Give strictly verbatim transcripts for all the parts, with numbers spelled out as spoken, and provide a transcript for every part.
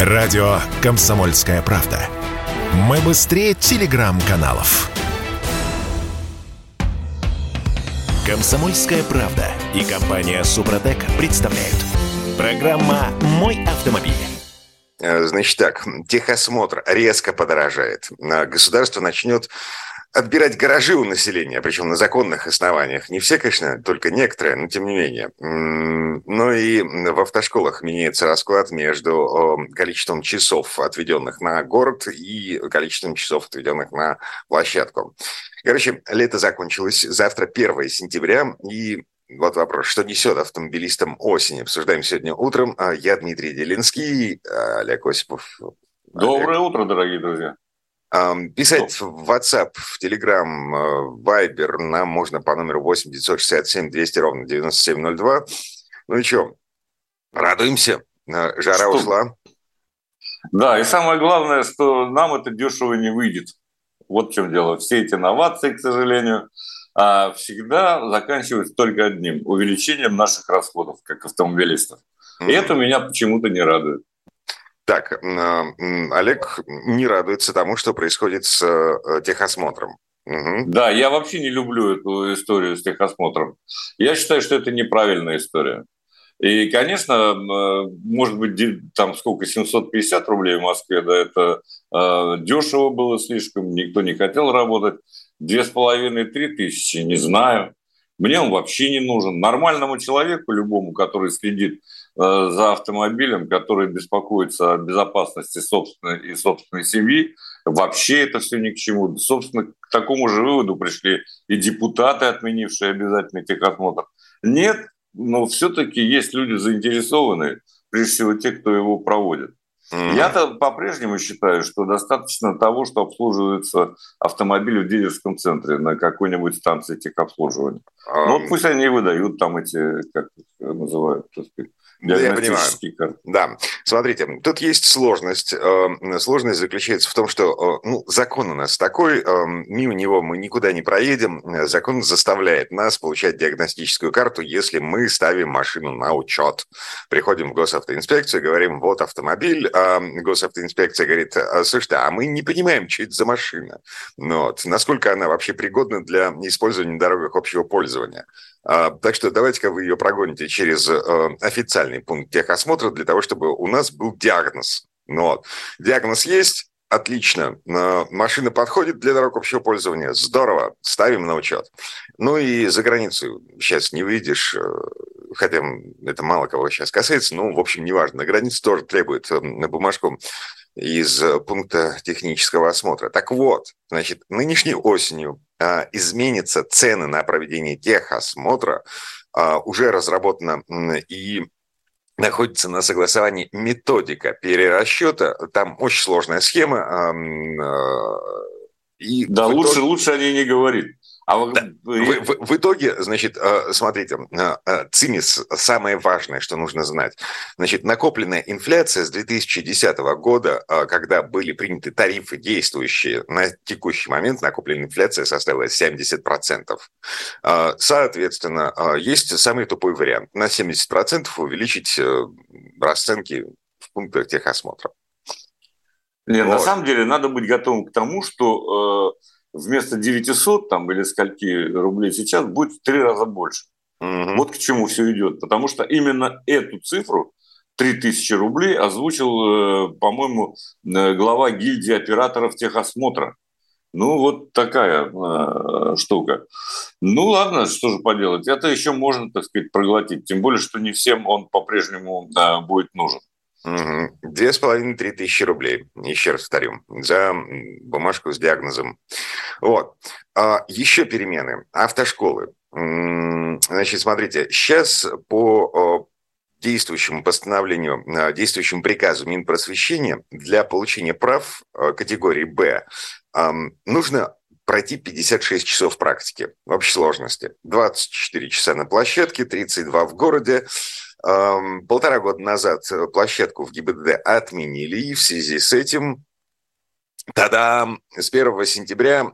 Радио «Комсомольская правда». Мы быстрее телеграм-каналов. «Комсомольская правда» и компания «Супротек» представляют. Программа «Мой автомобиль». Значит так, техосмотр резко подорожает. Государство начнет отбирать гаражи у населения, причем на законных основаниях. Не все, конечно, только некоторые, но тем не менее. Ну и в автошколах меняется расклад между количеством часов, отведенных на город, и количеством часов, отведенных на площадку. Короче, лето закончилось. Завтра первое сентября, и вот вопрос, что несет автомобилистам осень. Обсуждаем сегодня утром. Я Дмитрий Делинский, Олег Осипов. Доброе Олег. утро, дорогие друзья. Писать в WhatsApp, в Telegram, в Viber нам можно по номеру восемь девятьсот шестьдесят семь двести ровно девяносто семь ноль два. Ну и что, радуемся, жара что? ушла. Да, и самое главное, что нам это дешево не выйдет. Вот в чем дело. Все эти новации, к сожалению, всегда заканчиваются только одним – увеличением наших расходов, как автомобилистов. Mm-hmm. И это меня почему-то не радует. Так, Олег не радуется тому, что происходит с техосмотром. Угу. Да, я вообще не люблю эту историю с техосмотром. Я считаю, что это неправильная история. И, конечно, может быть, там сколько, семьсот пятьдесят рублей в Москве, да, это э, дешево было слишком, никто не хотел работать. две с половиной — три тысячи, не знаю. Мне он вообще не нужен. Нормальному человеку, любому, который следит за автомобилем, который беспокоится о безопасности собственной и собственной семьи, вообще это все ни к чему. Собственно, к такому же выводу пришли и депутаты, отменившие обязательный техосмотр. Нет, но все-таки есть люди заинтересованные, прежде всего те, кто его проводит. Mm-hmm. Я-то по-прежнему считаю, что достаточно того, что обслуживается автомобиль в дилерском центре на какой-нибудь станции техобслуживания. Mm-hmm. Ну, пусть они и выдают там эти, как их называют, так сказать, диагностические карты. Да, смотрите, тут есть сложность. Сложность заключается в том, что ну, закон у нас такой, мимо него мы никуда не проедем. Закон заставляет нас получать диагностическую карту, если мы ставим машину на учет. Приходим в госавтоинспекцию, говорим, вот автомобиль. А госавтоинспекция говорит, слушайте, а мы не понимаем, что это за машина. Вот. Насколько она вообще пригодна для использования на дорогах общего пользования. Так что давайте-ка вы ее прогоните через официальный пункт техосмотра для того, чтобы у нас был диагноз. Но диагноз есть, отлично. Машина подходит для дорог общего пользования, здорово, ставим на учет. Ну и за границу сейчас не выйдешь, хотя это мало кого сейчас касается, но в общем неважно. Граница тоже требует бумажку из пункта технического осмотра. Так вот, значит, нынешней осенью а, изменятся цены на проведение техосмотра. А, уже разработана и находится на согласовании методика перерасчета. Там очень сложная схема. А, а, и да, лучше, итоге... лучше о ней не говорить. А вот... да. в, в, в итоге, значит, смотрите, ЦИМИС, самое важное, что нужно знать. Значит, накопленная инфляция с две тысячи десятого года, когда были приняты тарифы действующие, на текущий момент накопленная инфляция составила семьдесят процентов. Соответственно, есть самый тупой вариант. На семьдесят процентов увеличить расценки в пунктах техосмотра. Нет, вот. На самом деле надо быть готовым к тому, что... вместо девятисот там, или скольки рублей сейчас будет в три раза больше. Mm-hmm. Вот к чему все идет. Потому что именно эту цифру, три тысячи рублей, озвучил, по-моему, глава гильдии операторов техосмотра. Ну, вот такая э, штука. Ну, ладно, что же поделать. Это еще можно, так сказать, проглотить. Тем более, что не всем он по-прежнему э, будет нужен. Две с половиной, три тысячи рублей, еще раз повторю, за бумажку с диагнозом. Вот. Еще перемены. Автошколы. Значит, смотрите, сейчас по действующему постановлению, действующему приказу Минпросвещения для получения прав категории «Б» нужно пройти пятьдесят шесть часов практики в общей сложности. двадцать четыре часа на площадке, тридцать два в городе. Полтора года назад площадку в ГИБДД отменили, и в связи с этим, та-дам, с первого сентября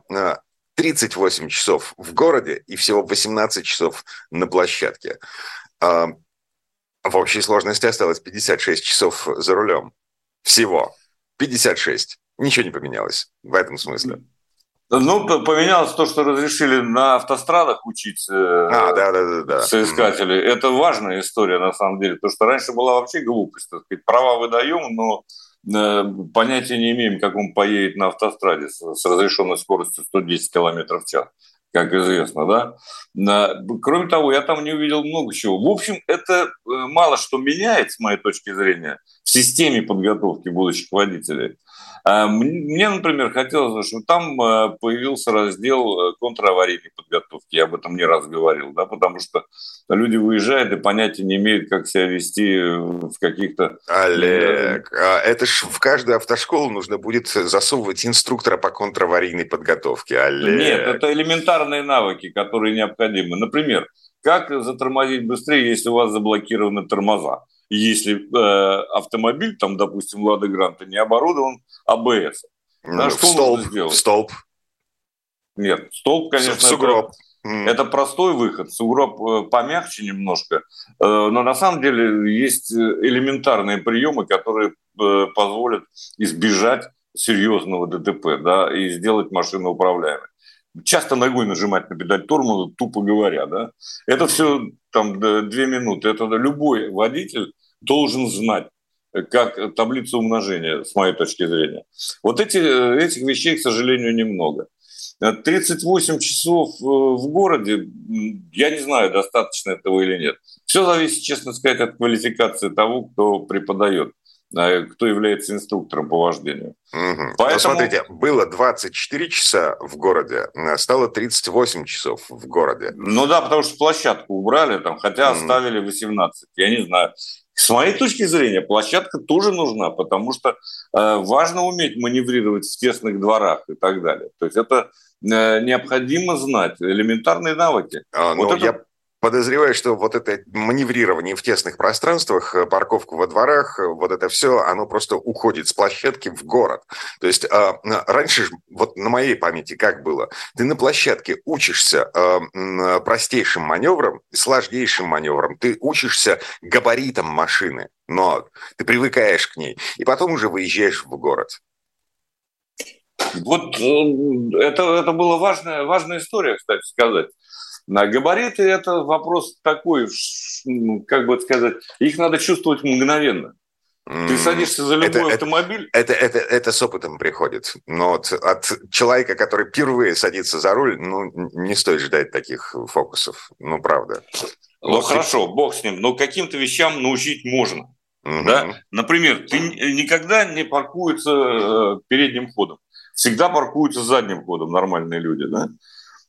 тридцать восемь часов в городе и всего восемнадцать часов на площадке. В общей сложности осталось пятьдесят шесть часов за рулем. всего пятьдесят шесть. Ничего не поменялось в этом смысле. Ну, поменялось то, что разрешили на автострадах учить а, да, да, да, да. соискателей. Mm-hmm. Это важная история, на самом деле. Потому что раньше была вообще глупость. Так сказать, права выдаем, но понятия не имеем, как он поедет на автостраде с разрешенной скоростью сто десять километров в час, как известно, да. Кроме того, я там не увидел много чего. В общем, это мало что меняет, с моей точки зрения, в системе подготовки будущих водителей. Мне, например, хотелось, чтобы там появился раздел контраварийной подготовки. Я об этом не раз говорил, да, потому что люди выезжают и понятия не имеют, как себя вести в каких-то... Олег, это ж в каждую автошколу нужно будет засовывать инструктора по контраварийной подготовке. Олег. Нет, это элементарные навыки, которые необходимы. Например, как затормозить быстрее, если у вас заблокированы тормоза? Если э, автомобиль, там, допустим, Лада Гранта, не оборудован АБС. Да, ну, что столб, нужно сделать? Столб. Нет, столб, конечно, сугроб. Это, это простой выход. Сугроб помягче немножко. Но на самом деле есть элементарные приемы, которые позволят избежать серьезного ДТП, да, и сделать машину управляемой. Часто ногой нажимать на педаль тормоза, тупо говоря, да. Это все там две минуты. Это любой водитель должен знать, как таблицу умножения, с моей точки зрения. Вот эти, этих вещей, к сожалению, немного. тридцать восемь часов в городе, я не знаю, достаточно этого или нет. Все зависит, честно сказать, от квалификации того, кто преподает, кто является инструктором по вождению. Угу. Поэтому... Смотрите, было двадцать четыре часа в городе, стало тридцать восемь часов в городе. Ну да, потому что площадку убрали, там, хотя угу. оставили восемнадцать, я не знаю. С моей точки зрения, площадка тоже нужна, потому что э, важно уметь маневрировать в тесных дворах и так далее. То есть это э, необходимо знать, элементарные навыки. А, вот это... я... Подозреваю, что вот это маневрирование в тесных пространствах, парковка во дворах, вот это все, оно просто уходит с площадки в город. То есть э, раньше, вот на моей памяти как было, ты на площадке учишься э, простейшим маневрам, сложнейшим маневрам, ты учишься габаритам машины, но ты привыкаешь к ней, и потом уже выезжаешь в город. Вот э, это, это была важная, важная история, кстати сказать. На габариты – это вопрос такой, как бы сказать, их надо чувствовать мгновенно. Mm. Ты садишься за любой это, автомобиль... Это, это, это, это с опытом приходит. Но от, от человека, который впервые садится за руль, ну, не стоит ждать таких фокусов. Ну, правда. Ну, вот хорошо, ты... бог с ним. Но каким-то вещам научить можно. Mm-hmm. Да? Например, ты никогда не паркуется передним ходом. Всегда паркуются задним ходом нормальные люди, да?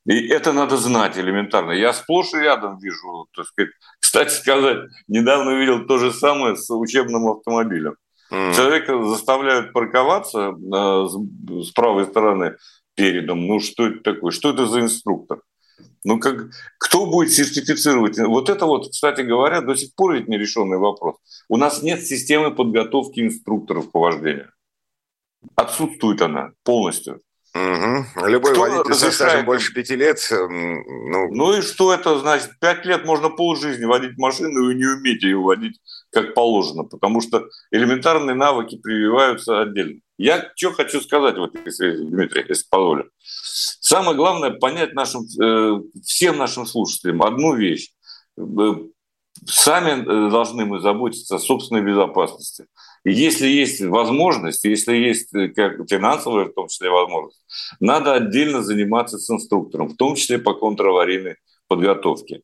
И это надо знать элементарно. Я сплошь и рядом вижу, так сказать. Кстати сказать, недавно видел то же самое с учебным автомобилем. Mm. Человека заставляют парковаться э, с правой стороны передом. Ну, что это такое? Что это за инструктор? Ну, как, кто будет сертифицировать? Вот это вот, кстати говоря, до сих пор ведь нерешенный вопрос. У нас нет системы подготовки инструкторов по вождению. Отсутствует она полностью. Угу. Любой кто водитель со стажем больше пяти лет. Ну... ну и что это значит? Пять лет можно полжизни водить машину и не уметь ее водить как положено, потому что элементарные навыки прививаются отдельно. Я что хочу сказать в этой связи, Дмитрий, если позволю. Самое главное понять нашим, всем нашим слушателям одну вещь. Сами должны мы заботиться о собственной безопасности. И если есть возможность, если есть как финансовая, в том числе, возможность, надо отдельно заниматься с инструктором, в том числе по контраварийной подготовке.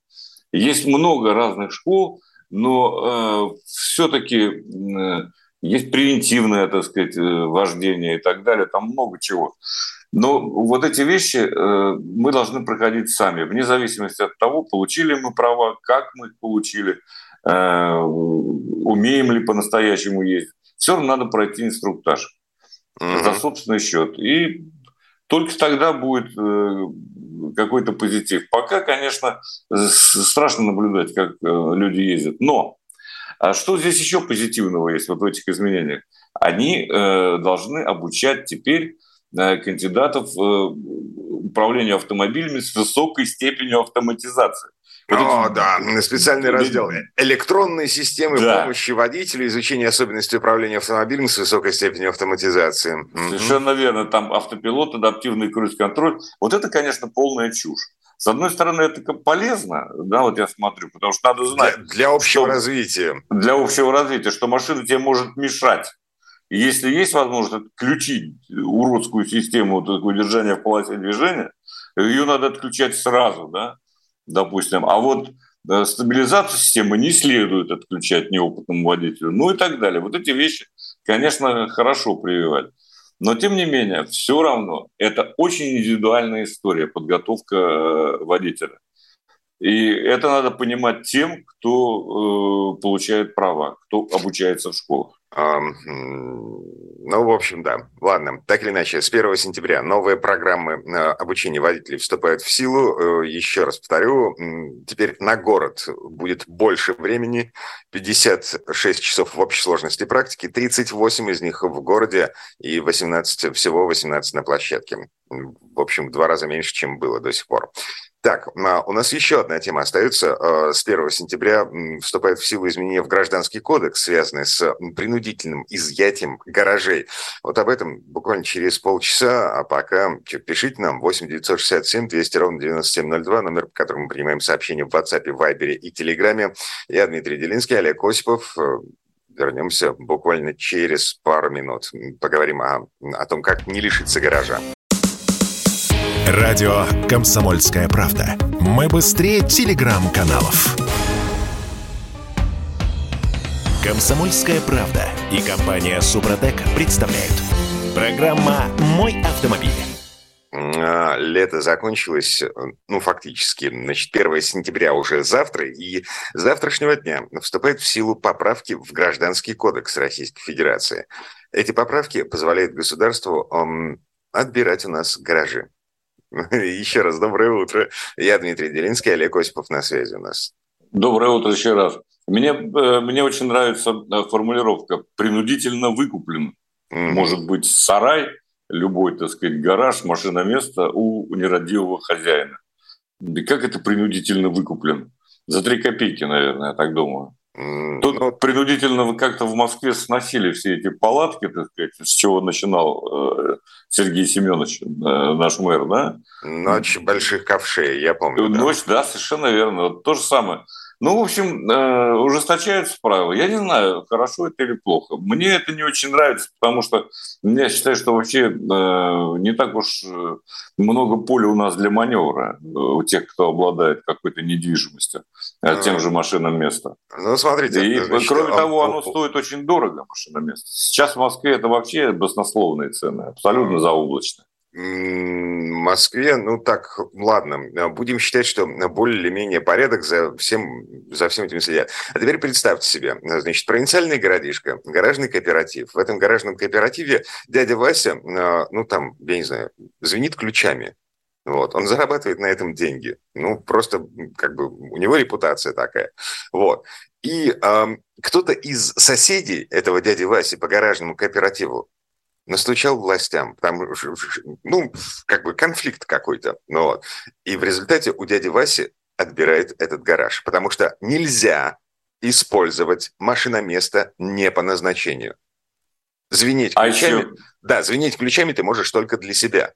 Есть много разных школ, но э, все-таки э, есть превентивное, так сказать, вождение и так далее, там много чего. Но вот эти вещи э, мы должны проходить сами, вне зависимости от того, получили мы права, как мы их получили, умеем ли по-настоящему ездить. Все равно надо пройти инструктаж uh-huh. за собственный счет. И только тогда будет какой-то позитив. Пока, конечно, страшно наблюдать, как люди ездят. Но что здесь еще позитивного есть вот в этих изменениях? Они должны обучать теперь кандидатов управлению автомобилями с высокой степенью автоматизации. О, да, специальный раздел «Электронные системы да. помощи водителю, изучение особенностей управления автомобилем с высокой степенью автоматизации». Совершенно верно, там автопилот, адаптивный круиз-контроль. Вот это, конечно, полная чушь. С одной стороны, это полезно, да, вот я смотрю, потому что надо знать... Для, для общего что, развития. Для общего развития, что машина тебе может мешать. И если есть возможность отключить уродскую систему вот такого держания в полосе движения, ее надо отключать сразу, да, допустим. А вот стабилизацию системы не следует отключать неопытному водителю, ну и так далее. Вот эти вещи, конечно, хорошо прививать. Но, тем не менее, все равно это очень индивидуальная история, подготовка водителя. И это надо понимать тем, кто э, получает права, кто обучается в школах. Um, ну, в общем, да. Ладно, так или иначе, с первого сентября новые программы обучения водителей вступают в силу. Еще раз повторю, теперь на город будет больше времени, пятьдесят шесть часов в общей сложности практики, тридцать восемь из них в городе и восемнадцать, всего восемнадцать на площадке. В общем, в два раза меньше, чем было до сих пор. Так, у нас еще одна тема остается. С первого сентября вступают в силу изменения в Гражданский кодекс, связанные с принудительным изъятием гаражей. Вот об этом буквально через полчаса, а пока пишите нам восемь девятьсот шестьдесят семь двести ровно девяносто семь ноль два, номер, по которому мы принимаем сообщения в WhatsApp, Viber и Telegram. Я Дмитрий Делинский, Олег Осипов. Вернемся буквально через пару минут. Поговорим о, о том, как не лишиться гаража. Радио «Комсомольская правда». Мы быстрее телеграм-каналов. «Комсомольская правда» и компания «Супротек» представляют. Программа «Мой автомобиль». Лето закончилось, ну, фактически, значит, первого сентября уже завтра, и с завтрашнего дня вступают в силу поправки в Гражданский кодекс Российской Федерации. Эти поправки позволяют государству эм, отбирать у нас гаражи. Еще раз доброе утро. Я Дмитрий Делинский, Олег Осипов на связи у нас. Доброе утро еще раз. Мне, мне очень нравится формулировка «принудительно выкуплен». Mm-hmm. Может быть, сарай, любой, так сказать, гараж, машиноместо у нерадивого хозяина. И как это принудительно выкуплен? За три копейки, наверное, я так думаю. Mm-hmm. Тут принудительно как-то в Москве сносили все эти палатки, так сказать, с чего начинал Сергей Семенович, наш мэр, да? Ночь больших ковшей, я помню. Ночь, да, да совершенно верно. Вот то же самое. Ну, в общем, э, ужесточаются правила. Я не знаю, хорошо это или плохо. Мне это не очень нравится, потому что я считаю, что вообще э, не так уж много поля у нас для маневра э, у тех, кто обладает какой-то недвижимостью, э, тем же машиноместом. Ну, смотрите. И, значит, кроме а... того, оно стоит очень дорого, машиноместо. Сейчас в Москве это вообще баснословные цены, абсолютно заоблачные. Москве, ну так, ладно, будем считать, что более или менее порядок за всем, за всем этим следят. А теперь представьте себе, значит, провинциальный городишко, гаражный кооператив. В этом гаражном кооперативе дядя Вася, ну там, я не знаю, звенит ключами. Вот, он зарабатывает на этом деньги. Ну, просто как бы у него репутация такая. Вот. И э, кто-то из соседей этого дяди Васи по гаражному кооперативу настучал властям, там, ну, как бы конфликт какой-то. Ну, вот. И в результате у дяди Васи отбирают этот гараж, потому что нельзя использовать машиноместо не по назначению. Звенеть ключами, а еще... да, звенеть ключами ты можешь только для себя.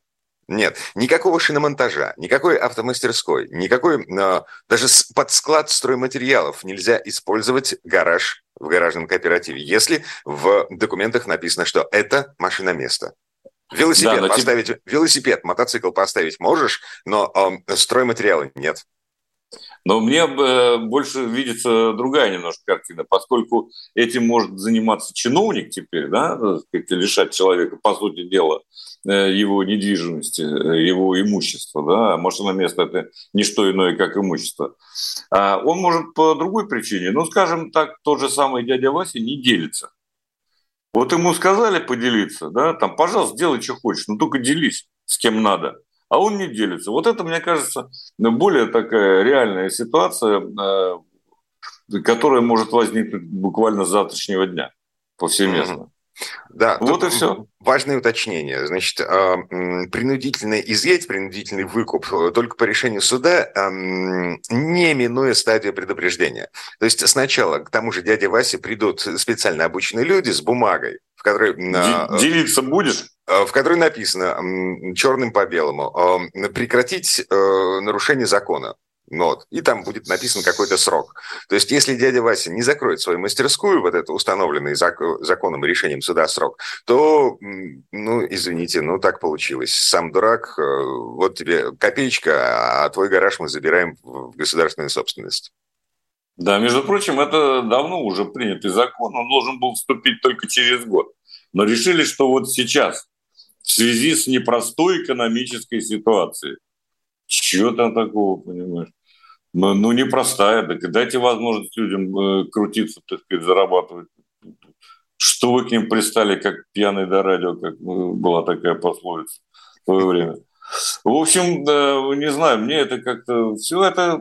Нет, никакого шиномонтажа, никакой автомастерской, никакой даже под склад стройматериалов нельзя использовать гараж в гаражном кооперативе, если в документах написано, что это машиноместо. Велосипед да, поставить, тип... велосипед, мотоцикл поставить можешь, но э, стройматериалы нет. Но мне больше видится другая немножко картина, поскольку этим может заниматься чиновник теперь, да, лишать человека, по сути дела, его недвижимости, его имущества, да, машиноместо – это не что иное, как имущество. Он может по другой причине, ну, скажем так, тот же самый дядя Вася не делится. Вот ему сказали поделиться, да, там, пожалуйста, делай, что хочешь, но только делись с кем надо. А он не делится. Вот это, мне кажется, более такая реальная ситуация, которая может возникнуть буквально с завтрашнего дня повсеместно. Mm-hmm. Да, вот и все. Важное уточнение. Значит, принудительный изъятие, принудительный выкуп только по решению суда, не минуя стадию предупреждения. То есть сначала к тому же дяде Васе придут специально обученные люди с бумагой, в которой... Делиться будешь? В которой написано черным по белому «прекратить нарушение закона». Вот. И там будет написан какой-то срок. То есть, если дядя Вася не закроет свою мастерскую, вот это установленный законом и решением суда срок, то, ну, извините, ну, так получилось. Сам дурак, вот тебе копеечка, а твой гараж мы забираем в государственную собственность. Да, между прочим, это давно уже принятый закон. Он должен был вступить только через год. Но решили, что вот сейчас, в связи с непростой экономической ситуацией, чего там такого, понимаешь? Ну, ну непростая. Так дайте возможность людям э, крутиться, так сказать, зарабатывать. Что вы к ним пристали, как пьяный до радио, как ну, была такая пословица в свое время. В общем, да, не знаю, мне это как-то... Все это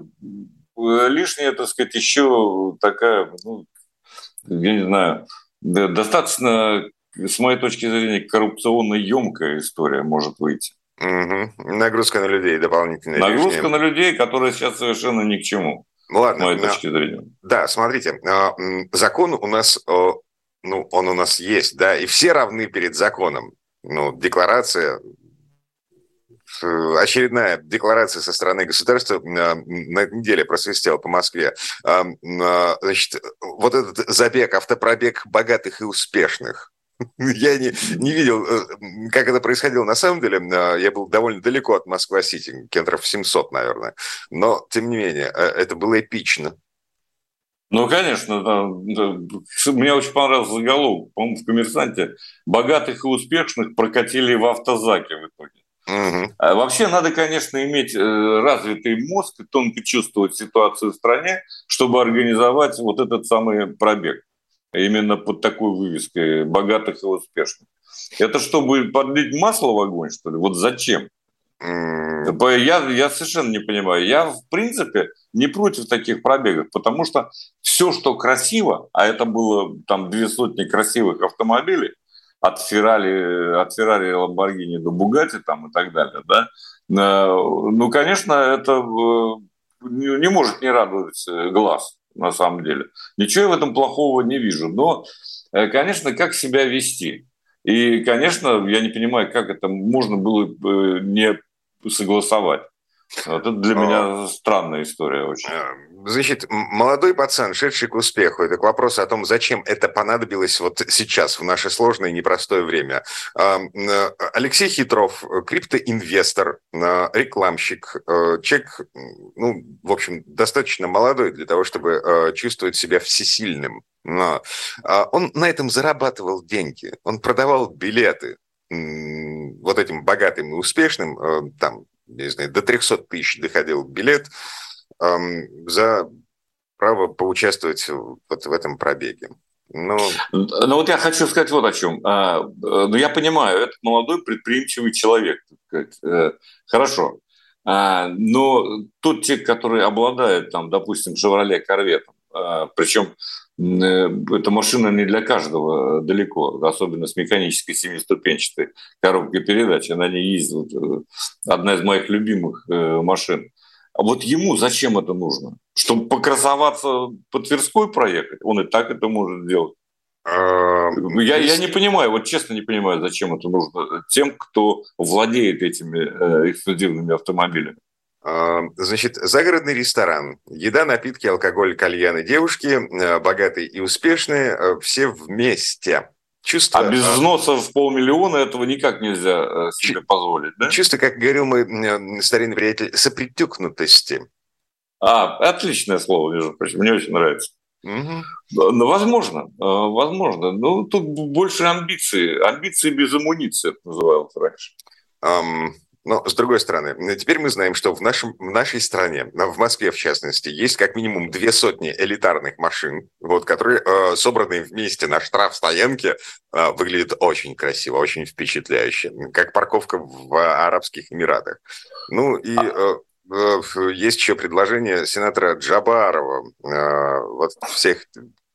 лишнее, так сказать, еще такая, ну, я не знаю, да, достаточно, с моей точки зрения, коррупционно емкая история может выйти. Угу. Нагрузка на людей дополнительная. Нагрузка лишняя. На людей, которые сейчас совершенно ни к чему. Ладно, с моей точки зрения. Да, смотрите, закон у нас, ну, он у нас есть, да, и все равны перед законом. Ну, декларация, очередная декларация со стороны государства на этой неделе просвистела по Москве. Значит, вот этот забег, автопробег богатых и успешных. Я не, не видел, как это происходило на самом деле. Я был довольно далеко от Москва-Сити, километров семьсот, наверное. Но, тем не менее, это было эпично. Ну, конечно. Да, да. Мне очень понравился заголовок, по-моему, в «Коммерсанте». «Богатых и успешных прокатили в автозаке» в итоге. Угу. А вообще, надо, конечно, иметь развитый мозг и тонко чувствовать ситуацию в стране, чтобы организовать вот этот самый пробег. Именно под такой вывеской «богатых и успешных». Это чтобы подлить масло в огонь, что ли? Вот зачем? Mm. Я, я совершенно не понимаю. Я, в принципе, не против таких пробегов, потому что все, что красиво, а это было там две сотни красивых автомобилей, от Феррари, от Феррари, Ламборгини до Бугатти там, и так далее, да? Ну, конечно, это не может не радовать глаз. На самом деле. Ничего я в этом плохого не вижу. Но, конечно, как себя вести? И, конечно, я не понимаю, как это можно было не согласовать. Вот это для меня странная история очень. Значит, молодой пацан, шедший к успеху, это к вопросу о том, зачем это понадобилось вот сейчас, в наше сложное и непростое время. Алексей Хитров, криптоинвестор, рекламщик, человек, ну, в общем, достаточно молодой для того, чтобы чувствовать себя всесильным. Но он на этом зарабатывал деньги, он продавал билеты вот этим богатым и успешным, там, я не знаю, до триста тысяч доходил билет эм, за право поучаствовать вот в этом пробеге. Но... Но вот я хочу сказать вот о чем. А, ну, я понимаю, это молодой предприимчивый человек. Так сказать. Хорошо. А, но тот человек, который обладает, там, допустим, «Шевроле Корветом», а, причем эта машина не для каждого далеко, особенно с механической семиступенчатой коробкой передач. Она не ездит. Одна из моих любимых машин. А вот ему зачем это нужно? Чтобы покрасоваться по Тверской проехать? Он и так это может делать. Я, я не понимаю, вот честно не понимаю, зачем это нужно тем, кто владеет этими эксклюзивными автомобилями. Значит, загородный ресторан, еда, напитки, алкоголь, кальяны, девушки, богатые и успешные, все вместе. Чувство... А без взноса в полмиллиона этого никак нельзя себе Ч... позволить, да? Чувство, как говорил мой старинный приятель, сопритюкнутости. А, отличное слово, между прочим, мне очень нравится. Угу. Ну, возможно, возможно. Ну, тут больше амбиции. Амбиции без амуниции, это называлось раньше. Ам... Но, с другой стороны, теперь мы знаем, что в, нашем, в нашей стране, в Москве в частности, есть как минимум две сотни элитарных машин, вот, которые, э, собранные вместе на штрафстоянке, э, выглядят очень красиво, очень впечатляюще, как парковка в Арабских Эмиратах. Ну и э, э, есть еще предложение сенатора Джабарова, э, вот всех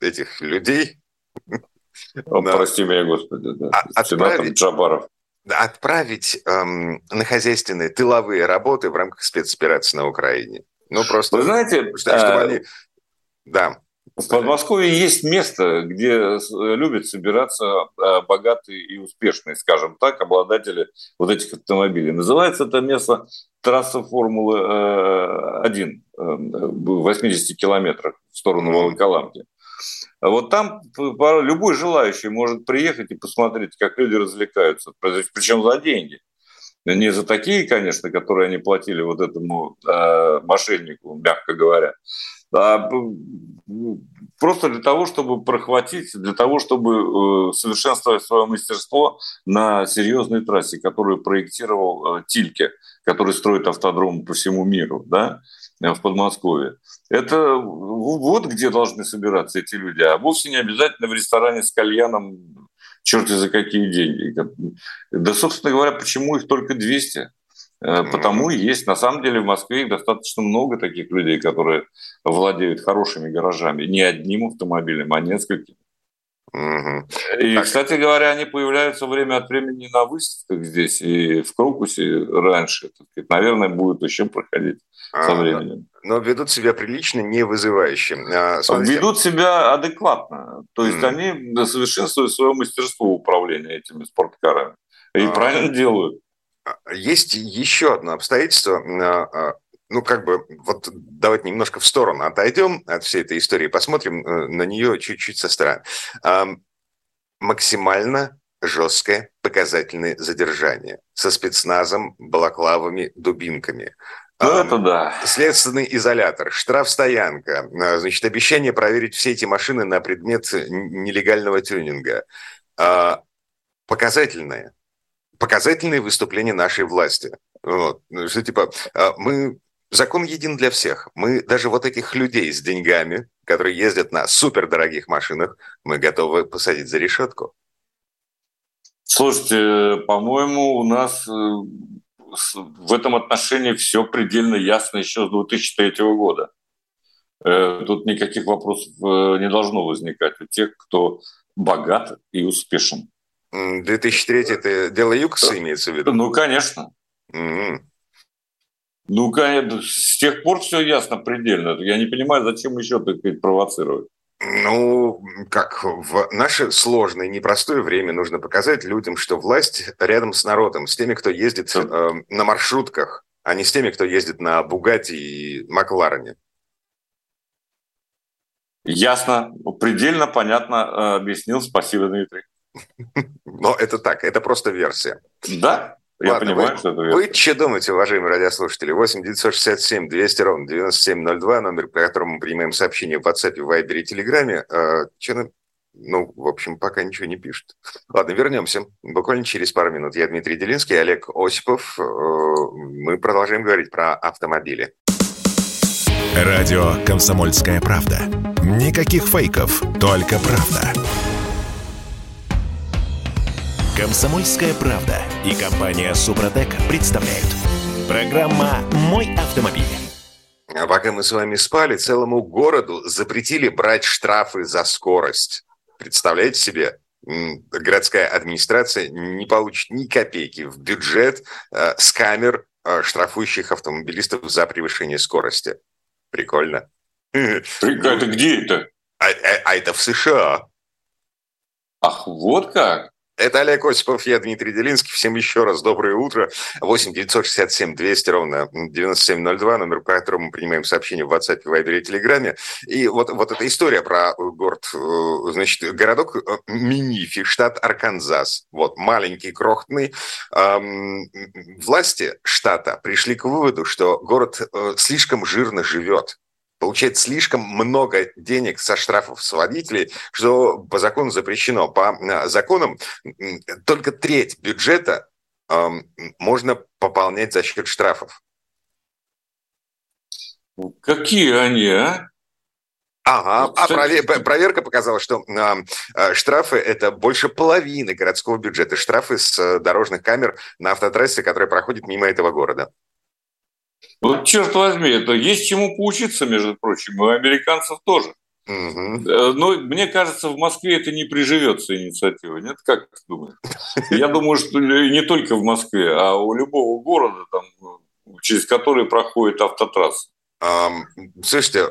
этих людей... О, да. Прости меня, Господи, да. А, сенатом отправить... Джабаров. Отправить эм, на хозяйственные тыловые работы в рамках спецоперации на Украине. Ну, просто... Вы знаете, чтобы а... они... да. В Подмосковье есть место, где любят собираться богатые и успешные, скажем так, обладатели вот этих автомобилей. Называется это место трасса Формулы-один в восьмидесяти километрах в сторону Волоколамки. Вот там любой желающий может приехать и посмотреть, как люди развлекаются, причем за деньги. Не за такие, конечно, которые они платили вот этому э, мошеннику, мягко говоря, а просто для того, чтобы прохватить, для того, чтобы э, совершенствовать свое мастерство на серьезной трассе, которую проектировал э, Тильке, который строит автодромы по всему миру, да, в Подмосковье. Это вот где должны собираться эти люди, а вовсе не обязательно в ресторане с кальяном, черти за какие деньги. Да, собственно говоря, почему их только двести? Потому и есть. На самом деле в Москве их достаточно много таких людей, которые владеют хорошими гаражами. Не одним автомобилем, а несколькими. Угу. И, так. Кстати говоря, они появляются время от времени на выставках здесь и в Крокусе раньше. Наверное, будут еще проходить а, со временем. Но ведут себя прилично, не вызывающе. А, ведут себя адекватно. То есть mm-hmm. они совершенствуют свое мастерство управления этими спорткарами. И а, правильно делают. Есть еще одно обстоятельство. Ну, как бы, вот давайте немножко в сторону отойдем от всей этой истории, посмотрим на нее чуть-чуть со стороны. Максимально жесткое показательное задержание со спецназом, балаклавами, дубинками. Ну, это да. Следственный изолятор, штрафстоянка, значит, обещание проверить все эти машины на предмет нелегального тюнинга. Показательное. Показательные выступления нашей власти. Вот. Что типа, мы... Закон един для всех. Мы даже вот этих людей с деньгами, которые ездят на супердорогих машинах, мы готовы посадить за решетку. Слушайте, по-моему, у нас в этом отношении все предельно ясно еще с две тысячи третьего года. Тут никаких вопросов не должно возникать у тех, кто богат и успешен. две тысячи третий это дело ЮКОСа имеется в виду? Ну, конечно. Mm-hmm. Ну, конечно, с тех пор все ясно предельно. Я не понимаю, зачем еще так провоцировать. Ну, как в наше сложное, непростое время нужно показать людям, что власть рядом с народом, с теми, кто ездит э, на маршрутках, а не с теми, кто ездит на Бугатти и Макларене. Ясно, предельно понятно объяснил. Спасибо, Дмитрий. Но это так, это просто версия. Да. Я Ладно, понимаю, вы, что это верно. Вы что думаете, уважаемые радиослушатели? восемь девятьсот шестьдесят семь двести ровно девяносто семь ноль два, номер, по которому мы принимаем сообщения в WhatsApp, Viber и Telegram. А, че, ну, в общем, пока ничего не пишут. Ладно, вернемся. Буквально через пару минут. Я Дмитрий Делинский, Олег Осипов. Мы продолжаем говорить про автомобили. Радио «Комсомольская правда». Никаких фейков, только правда. «Комсомольская правда» и компания «Супротек» представляют. Программа «Мой автомобиль». А пока мы с вами спали, целому городу запретили брать штрафы за скорость. Представляете себе? Городская администрация не получит ни копейки в бюджет э, с камер, э, штрафующих автомобилистов за превышение скорости. Прикольно. Это где это? А, а, а это в США. Ах, вот как? Это Олег Осипов, я Дмитрий Делинский. Всем еще раз доброе утро. восемь девятьсот шестьдесят семь двести ровно девяносто семь ноль два, номер, по которому мы принимаем сообщения в WhatsApp, Viber и Telegram. И вот, вот эта история про город, значит, городок Минифи, штат Арканзас. Вот, маленький, крохотный. Власти штата пришли к выводу, что город слишком жирно живет. Получает слишком много денег со штрафов с водителей, что по закону запрещено. По законам только треть бюджета э, можно пополнять за счет штрафов. Какие они, а? Ага, а провер... проверка показала, что э, штрафы – это больше половины городского бюджета. Штрафы с дорожных камер на автотрассе, которая проходит мимо этого города. Вот черт возьми, это есть чему поучиться, между прочим, и у американцев тоже. Угу. Но мне кажется, в Москве это не приживется инициатива. Нет, как ты думаешь? Я думаю, что не только в Москве, а у любого города, там, через который проходит автотрасса. Слушайте,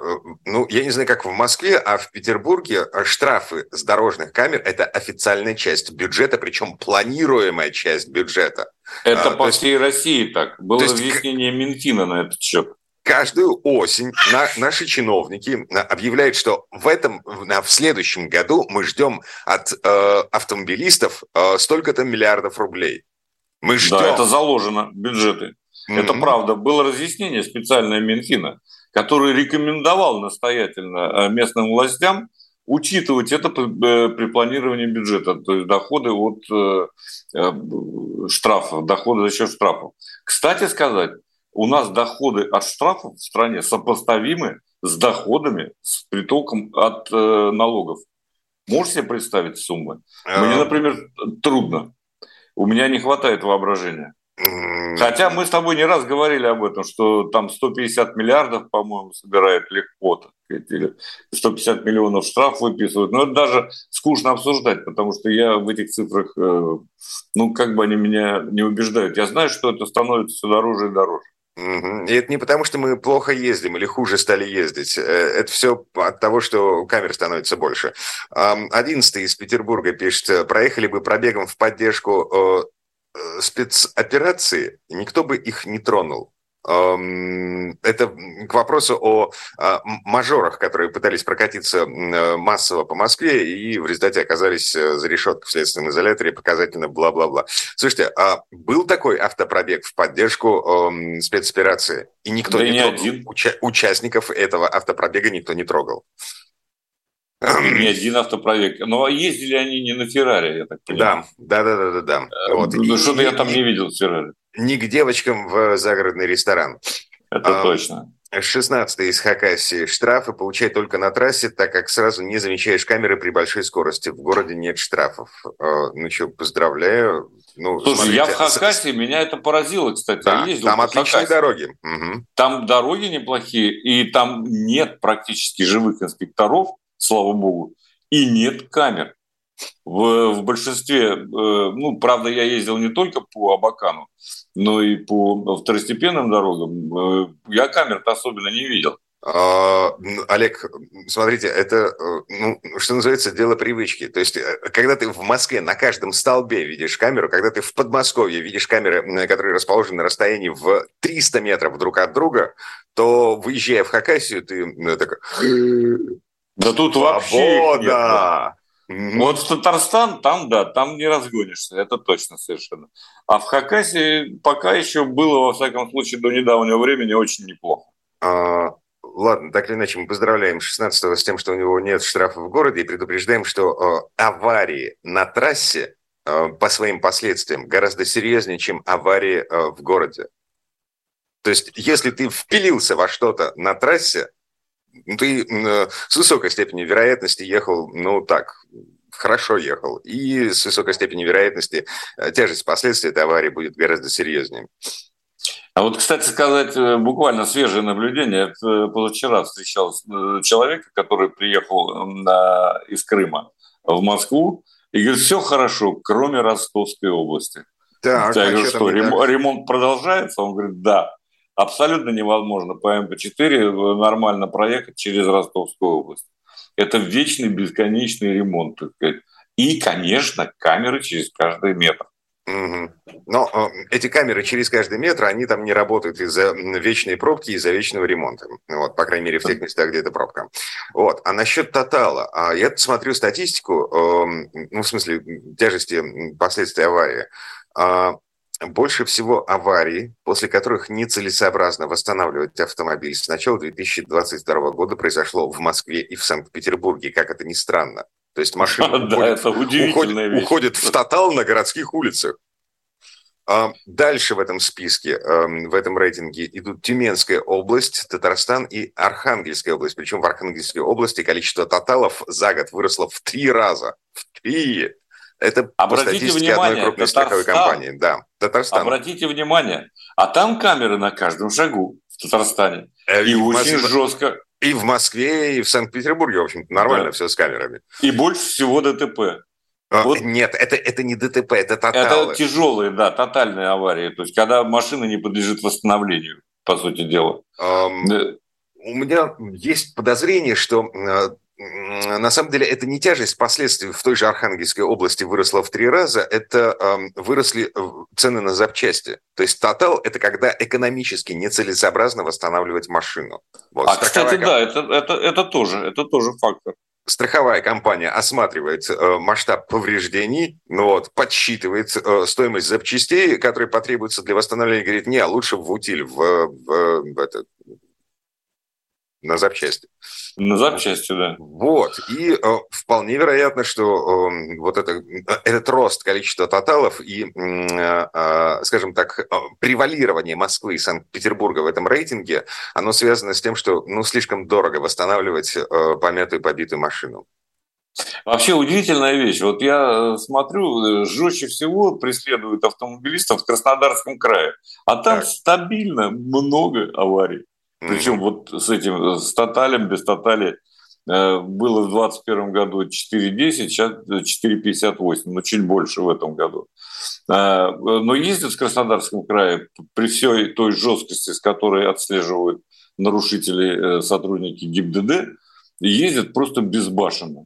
ну, я не знаю, как в Москве, а в Петербурге штрафы с дорожных камер – это официальная часть бюджета, причем планируемая часть бюджета. Это а, по всей есть... России так. Было есть... объяснение Минфина на этот счет. Каждую осень наши чиновники объявляют, что в этом, в следующем году мы ждем от э, автомобилистов э, столько-то миллиардов рублей. Мы ждем. Да, это заложено в бюджеты. Mm-hmm. Это правда. Было разъяснение специальное Минфина, который рекомендовал настоятельно местным властям учитывать это при планировании бюджета, то есть доходы от штрафов, доходы за счет штрафов. Кстати сказать, у нас доходы от штрафов в стране сопоставимы с доходами, с притоком от э, налогов. Можете себе представить суммы? Мне, например, трудно. У меня не хватает воображения. Хотя мы с тобой не раз говорили об этом, что там сто пятьдесят миллиардов, по-моему, собирают легко, или сто пятьдесят миллионов штраф выписывают. Но это даже скучно обсуждать, потому что я в этих цифрах, ну, как бы они меня не убеждают. Я знаю, что это становится все дороже и дороже. И это не потому, что мы плохо ездим или хуже стали ездить. Это все от того, что камер становится больше. одиннадцатый из Петербурга пишет, проехали бы пробегом в поддержку спецоперации, никто бы их не тронул. Это к вопросу о мажорах, которые пытались прокатиться массово по Москве и в результате оказались за решеткой в следственном изоляторе, показательно бла-бла-бла. Слушайте, а был такой автопробег в поддержку спецоперации, и никто да не, не трогал. Уча- участников этого автопробега никто не трогал. Не один автопробег. Но ездили они не на Феррари, я так понимаю. Да, да, да, да, да. Вот. Ну, что-то я там не видел Феррари. Не к девочкам в загородный ресторан. Это а, точно. шестнадцатый из Хакасии. Штрафы получай только на трассе, так как сразу не замечаешь камеры при большой скорости. В городе нет штрафов. А, ну что, поздравляю. Ну, слушай, смотрите, я в Хакасии, с... меня это поразило, кстати. Да, я там отличные Хакасии. Дороги. Угу. Там дороги неплохие, и там нет практически живых инспекторов, слава богу, и нет камер. В, в большинстве, э, ну, правда, я ездил не только по Абакану, но и по второстепенным дорогам. Э, я камер-то особенно не видел. А, Олег, смотрите, это, ну, что называется, дело привычки. То есть, когда ты в Москве на каждом столбе видишь камеру, когда ты в Подмосковье видишь камеры, которые расположены на расстоянии в триста метров друг от друга, то, выезжая в Хакасию, ты такой... Да тут вообще их нет, да. Вот в Татарстан, там, да, там не разгонишься, это точно совершенно. А в Хакасии пока еще было, во всяком случае, до недавнего времени очень неплохо. А, ладно, так или иначе, мы поздравляем шестнадцатого с тем, что у него нет штрафов в городе, и предупреждаем, что э, аварии на трассе э, по своим последствиям гораздо серьезнее, чем аварии э, в городе. То есть, если ты впилился во что-то на трассе, ты с высокой степенью вероятности ехал, ну так, хорошо ехал. И с высокой степенью вероятности тяжесть последствий этой аварии будет гораздо серьезнее. А вот, кстати сказать, буквально свежее наблюдение. Это позавчера встречал человека, который приехал на, из Крыма в Москву, и говорит, все хорошо, кроме Ростовской области. Так, я говорю, что, ремонт, ремонт продолжается? Он говорит, да. Абсолютно невозможно по эм пэ четыре нормально проехать через Ростовскую область. Это вечный, бесконечный ремонт, так сказать. И, конечно, камеры через каждый метр. Угу. Но э, эти камеры через каждый метр, они там не работают из-за вечной пробки, из-за вечного ремонта. Вот, по крайней мере, в тех местах, где это пробка. Вот. А насчет тотала. Я смотрю статистику, э, ну, в смысле, тяжести последствий аварии. Больше всего аварий, после которых нецелесообразно восстанавливать автомобиль, с начала две тысячи двадцать второго года произошло в Москве и в Санкт-Петербурге, как это ни странно. То есть машина уходит в тотал на городских улицах. Дальше в этом списке, в этом рейтинге идут Тюменская область, Татарстан и Архангельская область. Причем в Архангельской области количество тоталов за год выросло в три раза. В три Это обратите по статистике внимание, одной крупной страховой компании. Да, Татарстан. Обратите внимание, а там камеры на каждом шагу в Татарстане. Э, и очень Москве... жестко. И в Москве, и в Санкт-Петербурге, в общем-то, нормально да. все с камерами. И больше всего ДТП. Вот. Нет, это, это не ДТП, это тоталы. Это тяжелые, да, тотальные аварии. То есть, когда машина не подлежит восстановлению, по сути дела. Эм, у меня есть подозрение, что... На самом деле, это не тяжесть последствий в той же Архангельской области выросла в три раза, это э, выросли цены на запчасти. То есть тотал – это когда экономически нецелесообразно восстанавливать машину. Вот, а, кстати, комп... да, это, это, это, тоже, это тоже фактор. Страховая компания осматривает э, масштаб повреждений, ну вот, подсчитывает э, стоимость запчастей, которые потребуются для восстановления, говорит, не, а лучше в утиль, в, в, в это... На запчасти. На запчасти, да. Вот. И э, вполне вероятно, что э, вот это, этот рост количества тоталов и, э, э, скажем так, э, превалирование Москвы и Санкт-Петербурга в этом рейтинге, оно связано с тем, что ну, слишком дорого восстанавливать э, помятую, побитую машину. Вообще удивительная вещь. Вот я смотрю, жестче всего преследуют автомобилистов в Краснодарском крае. А там так. стабильно много аварий. Причем mm-hmm. вот с этим, с тоталем, без тотали э, было в двадцать первом году четыре десять, сейчас четыре пятьдесят восемь, но чуть больше в этом году. Э, но ездят в Краснодарском крае при всей той жесткости, с которой отслеживают нарушители э, сотрудники ГИБДД, ездят просто безбашенно.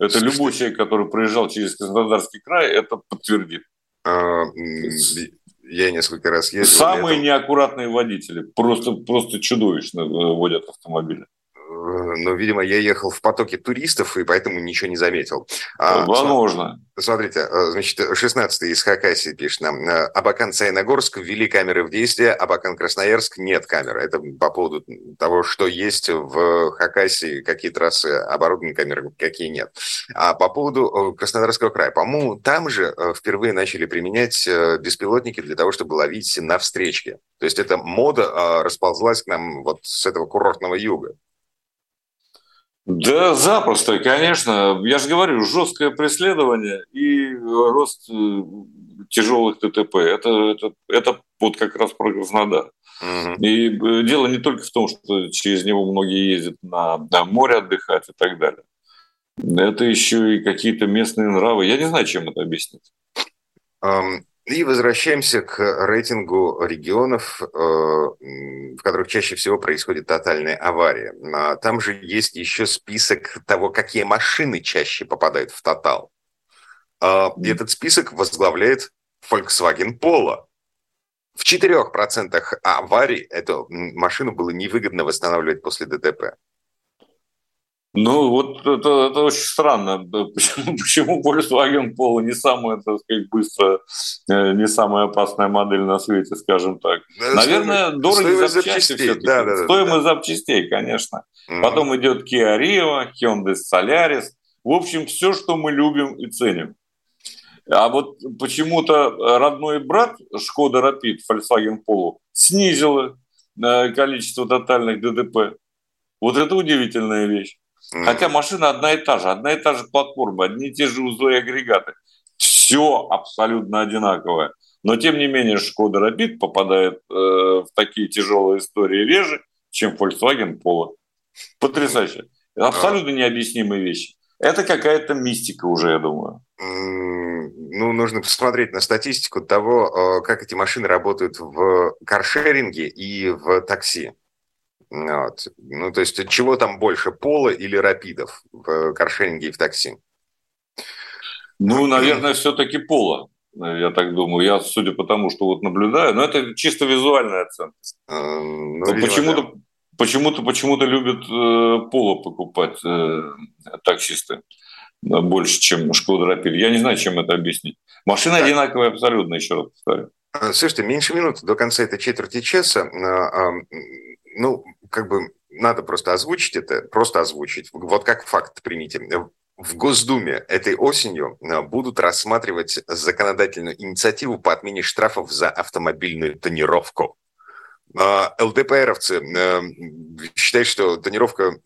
Это любой человек, который проезжал через Краснодарский край, это подтвердит. Mm-hmm. Я несколько раз ездил. Самые этом... неаккуратные водители. Просто, просто чудовищно водят автомобили. Ну, видимо, я ехал в потоке туристов, и поэтому ничего не заметил. Возможно. Смотрите, значит, шестнадцатый из Хакасии пишет нам. Абакан, Саяногорск ввели камеры в действие, Абакан, Красноярск нет камер. Это по поводу того, что есть в Хакасии, какие трассы оборудованы камерами, какие нет. А по поводу Краснодарского края. По-моему, там же впервые начали применять беспилотники для того, чтобы ловить на встречке. То есть эта мода расползлась к нам вот с этого курортного юга. Да, запросто, конечно. Я же говорю, жесткое преследование и рост тяжелых ДТП. Это, это, это вот как раз про Краснодар. Угу. И дело не только в том, что через него многие ездят на, на море отдыхать и так далее. Это еще и какие-то местные нравы. Я не знаю, чем это объяснить. И возвращаемся к рейтингу регионов, в которых чаще всего происходят тотальные аварии. Там же есть еще список того, какие машины чаще попадают в тотал. И этот список возглавляет Volkswagen Polo. В четыре процента аварий эту машину было невыгодно восстанавливать после ДТП. Ну, вот это, это очень странно. Почему Volkswagen Polo не самая, так сказать, быстрая, не самая опасная модель на свете, скажем так? Да, наверное, дорогие запчасти, запчасти все-таки. Да, да, стоимость да. запчастей, конечно. Mm-hmm. Потом идет Kia Rio, Hyundai Solaris. В общем, все, что мы любим и ценим. А вот почему-то родной брат Skoda Rapid, Volkswagen Polo, снизила количество тотальных ДТП. Вот это удивительная вещь. Хотя машина одна и та же, одна и та же платформа, одни и те же узлы и агрегаты. Все абсолютно одинаковое. Но, тем не менее, Skoda Rapid попадает э, в такие тяжелые истории реже, чем Volkswagen Polo. Потрясающе. Абсолютно необъяснимые вещи. Это какая-то мистика уже, я думаю. Ну, нужно посмотреть на статистику того, как эти машины работают в каршеринге и в такси. Вот. Ну, то есть, чего там больше, пола или рапидов в каршеринге и в такси? Ну, наверное, все-таки пола, я так думаю. Я, судя по тому, что вот наблюдаю, но это чисто визуальная оценка. Ну, видимо, почему-то, да. почему-то, почему-то любят э, поло покупать э, таксисты больше, чем Шкода Рапид. Я не знаю, чем это объяснить. Машина да. одинаковая абсолютно, еще раз повторю. Слушайте, меньше минуты до конца этой четверти часа. Ну, как бы надо просто озвучить это, просто озвучить. Вот как факт примите. В Госдуме этой осенью будут рассматривать законодательную инициативу по отмене штрафов за автомобильную тонировку. ЛДПРовцы считают, что тонировка,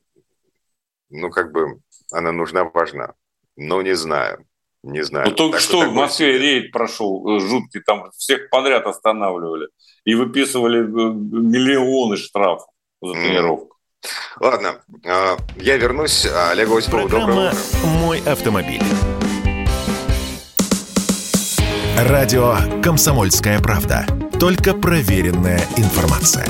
ну, как бы, она нужна, важна. Но не знаю. Не знаю. Ну, только так, что в Москве себе. Рейд прошел жуткий, там всех подряд останавливали и выписывали миллионы штрафов за тренировку. Ладно, я вернусь. Олегу Осипову доброго утра. «Мой автомобиль». Радио «Комсомольская правда». Только проверенная информация.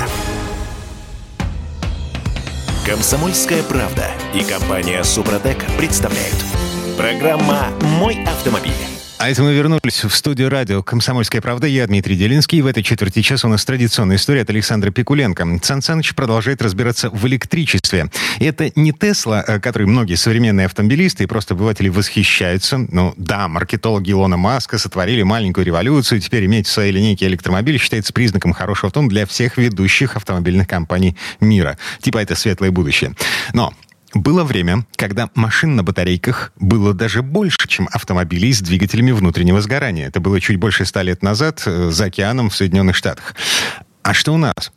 «Комсомольская правда» и компания «Супротек» представляют. Программа «Мой автомобиль». А это мы вернулись в студию радио «Комсомольская правда». Я Дмитрий Делинский. И в этой четверти часа у нас традиционная история от Александра Пикуленко. Сан Саныч продолжает разбираться в электричестве. И это не Тесла, которой многие современные автомобилисты и просто обыватели восхищаются. Ну да, маркетологи Илона Маска сотворили маленькую революцию. Теперь иметь в своей линейке электромобиль считается признаком хорошего автомобиля для всех ведущих автомобильных компаний мира. Типа это светлое будущее. Но... было время, когда машин на батарейках было даже больше, чем автомобилей с двигателями внутреннего сгорания. Это было чуть больше ста лет назад за океаном в Соединенных Штатах. А что у нас?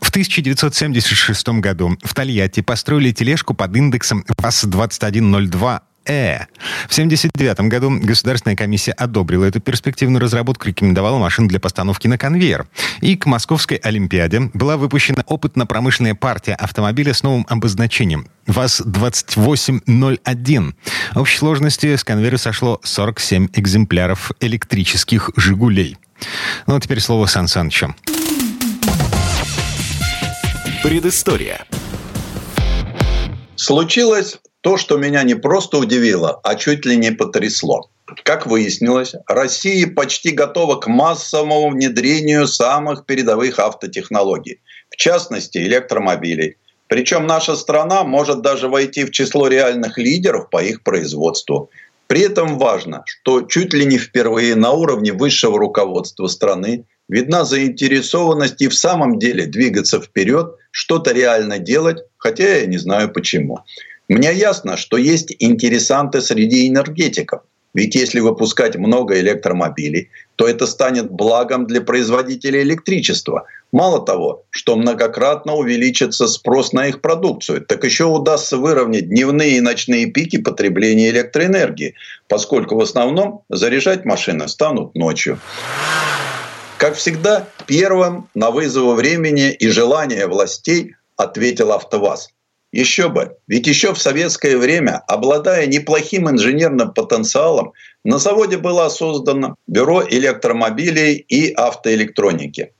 В тысяча девятьсот семьдесят шестом году в Тольятти построили тележку под индексом ВАЗ двадцать один ноль два. Э. В семьдесят девятом году Государственная комиссия одобрила эту перспективную разработку, рекомендовала машину для постановки на конвейер. И к Московской Олимпиаде была выпущена опытно-промышленная партия автомобиля с новым обозначением ВАЗ двадцать восемь ноль один. В общей сложности с конвейера сошло сорок семь экземпляров электрических «Жигулей». Ну а теперь слово Сан Санычу. Предыстория. Случилось... то, что меня не просто удивило, а чуть ли не потрясло. Как выяснилось, Россия почти готова к массовому внедрению самых передовых автотехнологий, в частности электромобилей. Причем наша страна может даже войти в число реальных лидеров по их производству. При этом важно, что чуть ли не впервые на уровне высшего руководства страны видна заинтересованность и в самом деле двигаться вперед, что-то реально делать, хотя я не знаю почему. Мне ясно, что есть интересанты среди энергетиков. Ведь если выпускать много электромобилей, то это станет благом для производителей электричества. Мало того, что многократно увеличится спрос на их продукцию, так еще удастся выровнять дневные и ночные пики потребления электроэнергии, поскольку в основном заряжать машины станут ночью. Как всегда, первым на вызовы времени и желания властей ответил АвтоВАЗ. Еще бы, ведь еще в советское время, обладая неплохим инженерным потенциалом, на заводе было создано бюро электромобилей и автоэлектроники.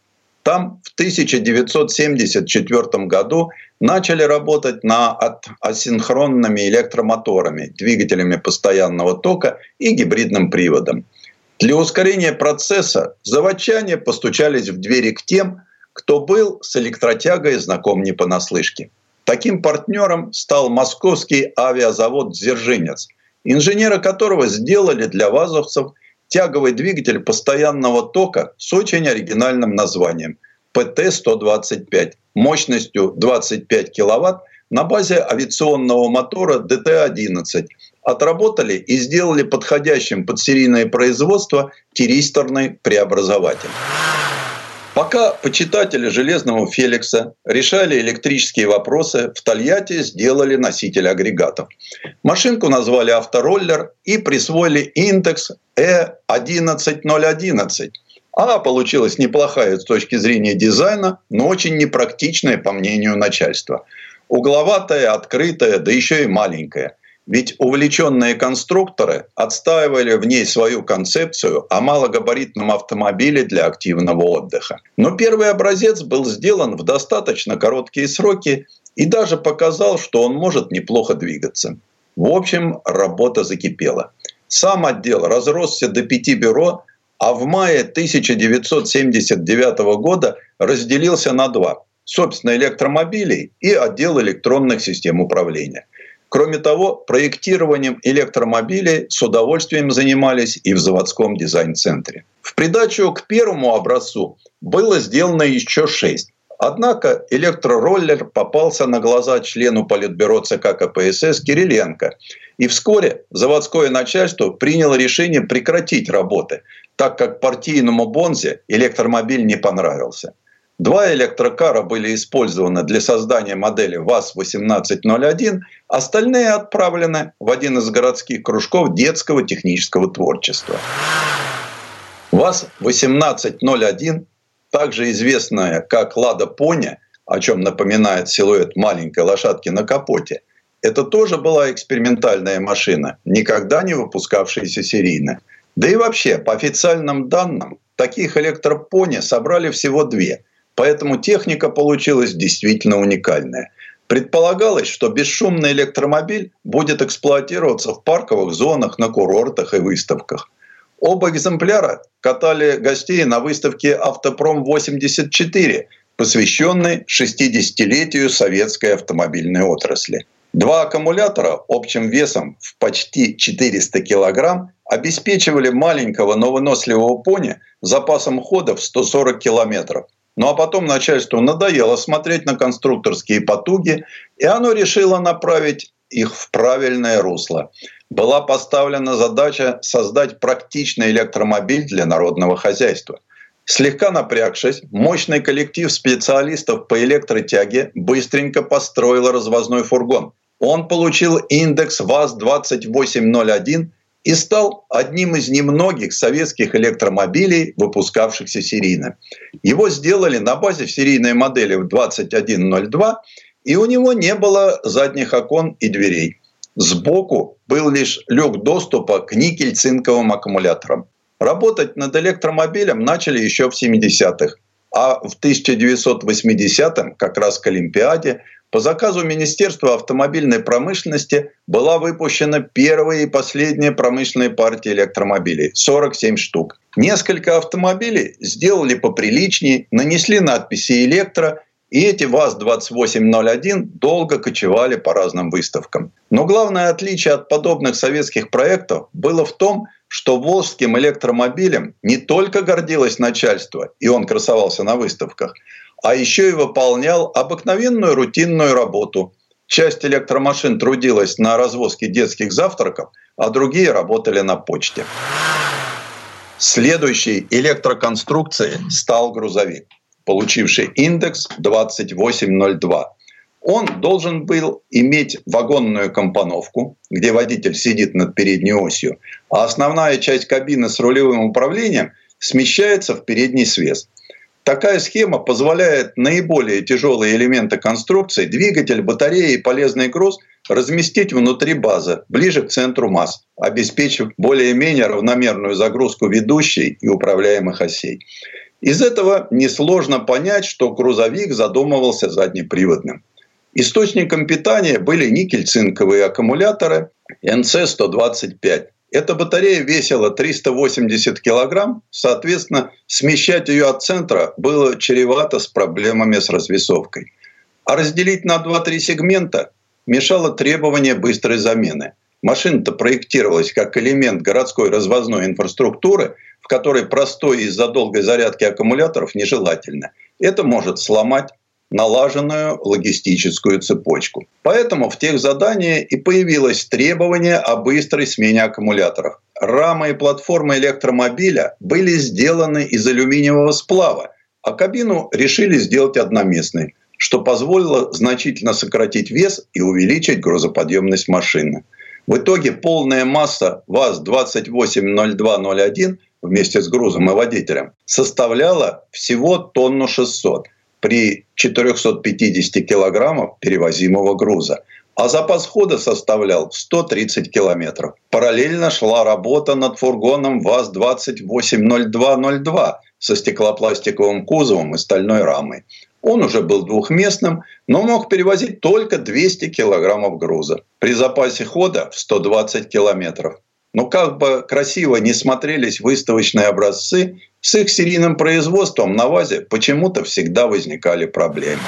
Там в тысяча девятьсот семьдесят четвёртом году начали работать над асинхронными электромоторами, двигателями постоянного тока и гибридным приводом. Для ускорения процесса заводчане постучались в двери к тем, кто был с электротягой знаком не понаслышке. Таким партнером стал московский авиазавод «Дзержинец», инженера которого сделали для вазовцев тяговый двигатель постоянного тока с очень оригинальным названием Пэ Тэ сто двадцать пять мощностью двадцать пять киловатт на базе авиационного мотора Дэ Тэ одиннадцать. Отработали и сделали подходящим под серийное производство тиристорный преобразователь. Пока почитатели «Железного Феликса» решали электрические вопросы, в Тольятти сделали носитель агрегатов. Машинку назвали «Автороллер» и присвоили индекс Э одиннадцать ноль одиннадцать. А получилась неплохая с точки зрения дизайна, но очень непрактичная, по мнению начальства. Угловатая, открытая, да еще и маленькая. Ведь увлеченные конструкторы отстаивали в ней свою концепцию о малогабаритном автомобиле для активного отдыха. Но первый образец был сделан в достаточно короткие сроки и даже показал, что он может неплохо двигаться. В общем, работа закипела. Сам отдел разросся до пяти бюро, а в мае тысяча девятьсот семьдесят девятого года разделился на два – собственно, электромобилей и отдел электронных систем управления. Кроме того, проектированием электромобилей с удовольствием занимались и в заводском дизайн-центре. В придачу к первому образцу было сделано еще шесть. Однако электророллер попался на глаза члену политбюро Цэ Ка Ка Пэ Эс Эс Кириленко. И вскоре заводское начальство приняло решение прекратить работы, так как партийному бонзе электромобиль не понравился. Два электрокара были использованы для создания модели ВАЗ восемнадцать ноль один, остальные отправлены в один из городских кружков детского технического творчества. ВАЗ восемнадцать ноль один, также известная как «Лада Пони», о чем напоминает силуэт маленькой лошадки на капоте, это тоже была экспериментальная машина, никогда не выпускавшаяся серийно. Да и вообще, по официальным данным, таких электропони собрали всего две, поэтому техника получилась действительно уникальная. Предполагалось, что бесшумный электромобиль будет эксплуатироваться в парковых зонах, на курортах и выставках. Оба экземпляра катали гостей на выставке «Автопром-восемьдесят четыре», посвященной шестидесятилетию советской автомобильной отрасли. Два аккумулятора общим весом в почти четыреста килограмм обеспечивали маленького, но выносливого пони запасом хода в сто сорок километров. Ну а потом начальству надоело смотреть на конструкторские потуги, и оно решило направить их в правильное русло. Была поставлена задача создать практичный электромобиль для народного хозяйства. Слегка напрягшись, мощный коллектив специалистов по электротяге быстренько построил развозной фургон. Он получил индекс ВАЗ двадцать восемь ноль один и стал одним из немногих советских электромобилей, выпускавшихся серийно. Его сделали на базе серийной модели двадцать один ноль два, и у него не было задних окон и дверей. Сбоку был лишь люк доступа к никель-цинковым аккумуляторам. Работать над электромобилем начали еще в семидесятых, а в тысяча девятьсот восьмидесятом, как раз к Олимпиаде, по заказу Министерства автомобильной промышленности была выпущена первая и последняя промышленная партия электромобилей – сорок семь штук. Несколько автомобилей сделали поприличнее, нанесли надписи «Электро», и эти ВАЗ двадцать восемь ноль один долго кочевали по разным выставкам. Но главное отличие от подобных советских проектов было в том, что волжским электромобилем не только гордилось начальство, и он красовался на выставках, а еще и выполнял обыкновенную рутинную работу. Часть электромашин трудилась на развозке детских завтраков, а другие работали на почте. Следующей электроконструкцией стал грузовик, получивший индекс двадцать восемь ноль два. Он должен был иметь вагонную компоновку, где водитель сидит над передней осью, а основная часть кабины с рулевым управлением смещается в передний свес. Такая схема позволяет наиболее тяжелые элементы конструкции, двигатель, батареи и полезный груз разместить внутри базы, ближе к центру масс, обеспечив более-менее равномерную загрузку ведущей и управляемых осей. Из этого несложно понять, что грузовик задумывался заднеприводным. Источником питания были никель-цинковые аккумуляторы эн цэ сто двадцать пять. Эта батарея весила триста восемьдесят килограмм, соответственно, смещать ее от центра было чревато с проблемами с развесовкой. А разделить на два-три сегмента мешало требование быстрой замены. Машина-то проектировалась как элемент городской развозной инфраструктуры, в которой простой из-за долгой зарядки аккумуляторов нежелательно. Это может сломать налаженную логистическую цепочку. Поэтому в техзадании и появилось требование о быстрой смене аккумуляторов. Рамы и платформы электромобиля были сделаны из алюминиевого сплава, а кабину решили сделать одноместной, что позволило значительно сократить вес и увеличить грузоподъемность машины. В итоге полная масса ВАЗ двадцать восемь ноль два ноль один вместе с грузом и водителем составляла всего тонну шестьсот. При четырехстах пятидесяти килограммах перевозимого груза, а запас хода составлял сто тридцать километров. Параллельно шла работа над фургоном ВАЗ двадцать восемь ноль два ноль два со стеклопластиковым кузовом и стальной рамой. Он уже был двухместным, но мог перевозить только двести килограммов груза при запасе хода в сто двадцать километров. Но как бы красиво не смотрелись выставочные образцы, с их серийным производством на ВАЗе почему-то всегда возникали проблемы.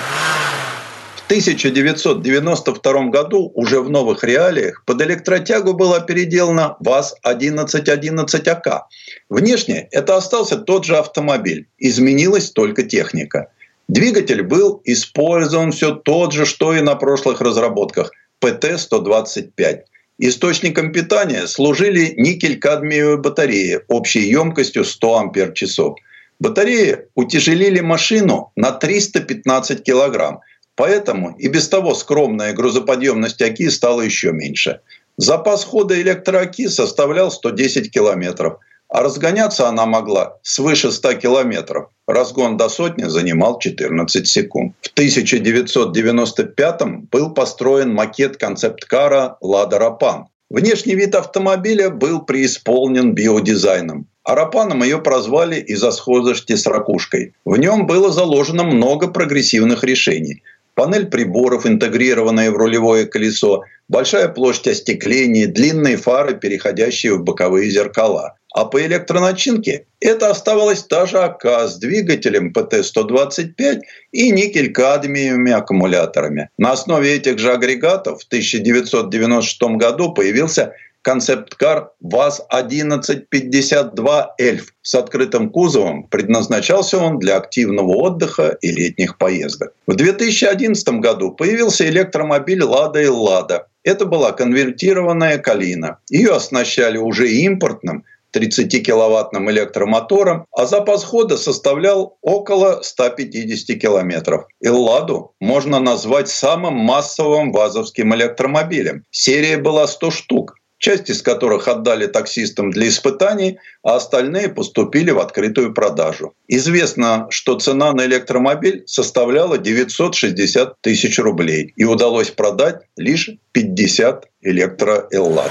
В тысяча девятьсот девяносто втором году уже в новых реалиях под электротягу была переделана ВАЗ одиннадцать одиннадцать а ка. Внешне это остался тот же автомобиль, изменилась только техника. Двигатель был использован все тот же, что и на прошлых разработках – пэ тэ сто двадцать пять. Источником питания служили никель-кадмиевые батареи общей емкостью сто ампер-часов. Батареи утяжелили машину на триста пятнадцать килограмм, поэтому и без того скромная грузоподъемность оки стала еще меньше. Запас хода электрооки составлял сто десять километров, А разгоняться она могла свыше ста километров. Разгон до сотни занимал четырнадцать секунд. В тысяча девятьсот девяносто пятом был построен макет концепт-кара «Лада Рапан». Внешний вид автомобиля был преисполнен биодизайном. А Рапаном ее прозвали из-за схожести с ракушкой. В нем было заложено много прогрессивных решений. Панель приборов, интегрированная в рулевое колесо, большая площадь остекления, длинные фары, переходящие в боковые зеркала. А по электроначинке это оставалась та же АК с двигателем пэ тэ сто двадцать пять и никель-кадмиевыми аккумуляторами. На основе этих же агрегатов в тысяча девятьсот девяносто шестом году появился концепт-кар ВАЗ-одиннадцать пятьдесят два «Эльф» с открытым кузовом. Предназначался он для активного отдыха и летних поездок. В две тысячи одиннадцатом году появился электромобиль «Лада Эллада». Это была конвертированная «Калина». Ее оснащали уже импортным тридцатикиловаттным электромотором, а запас хода составлял около ста пятидесяти километров. «Элладу» можно назвать самым массовым вазовским электромобилем. Серия была сто штук, часть из которых отдали таксистам для испытаний, а остальные поступили в открытую продажу. Известно, что цена на электромобиль составляла девятьсот шестьдесят тысяч рублей, и удалось продать лишь пятьдесят электроэллад.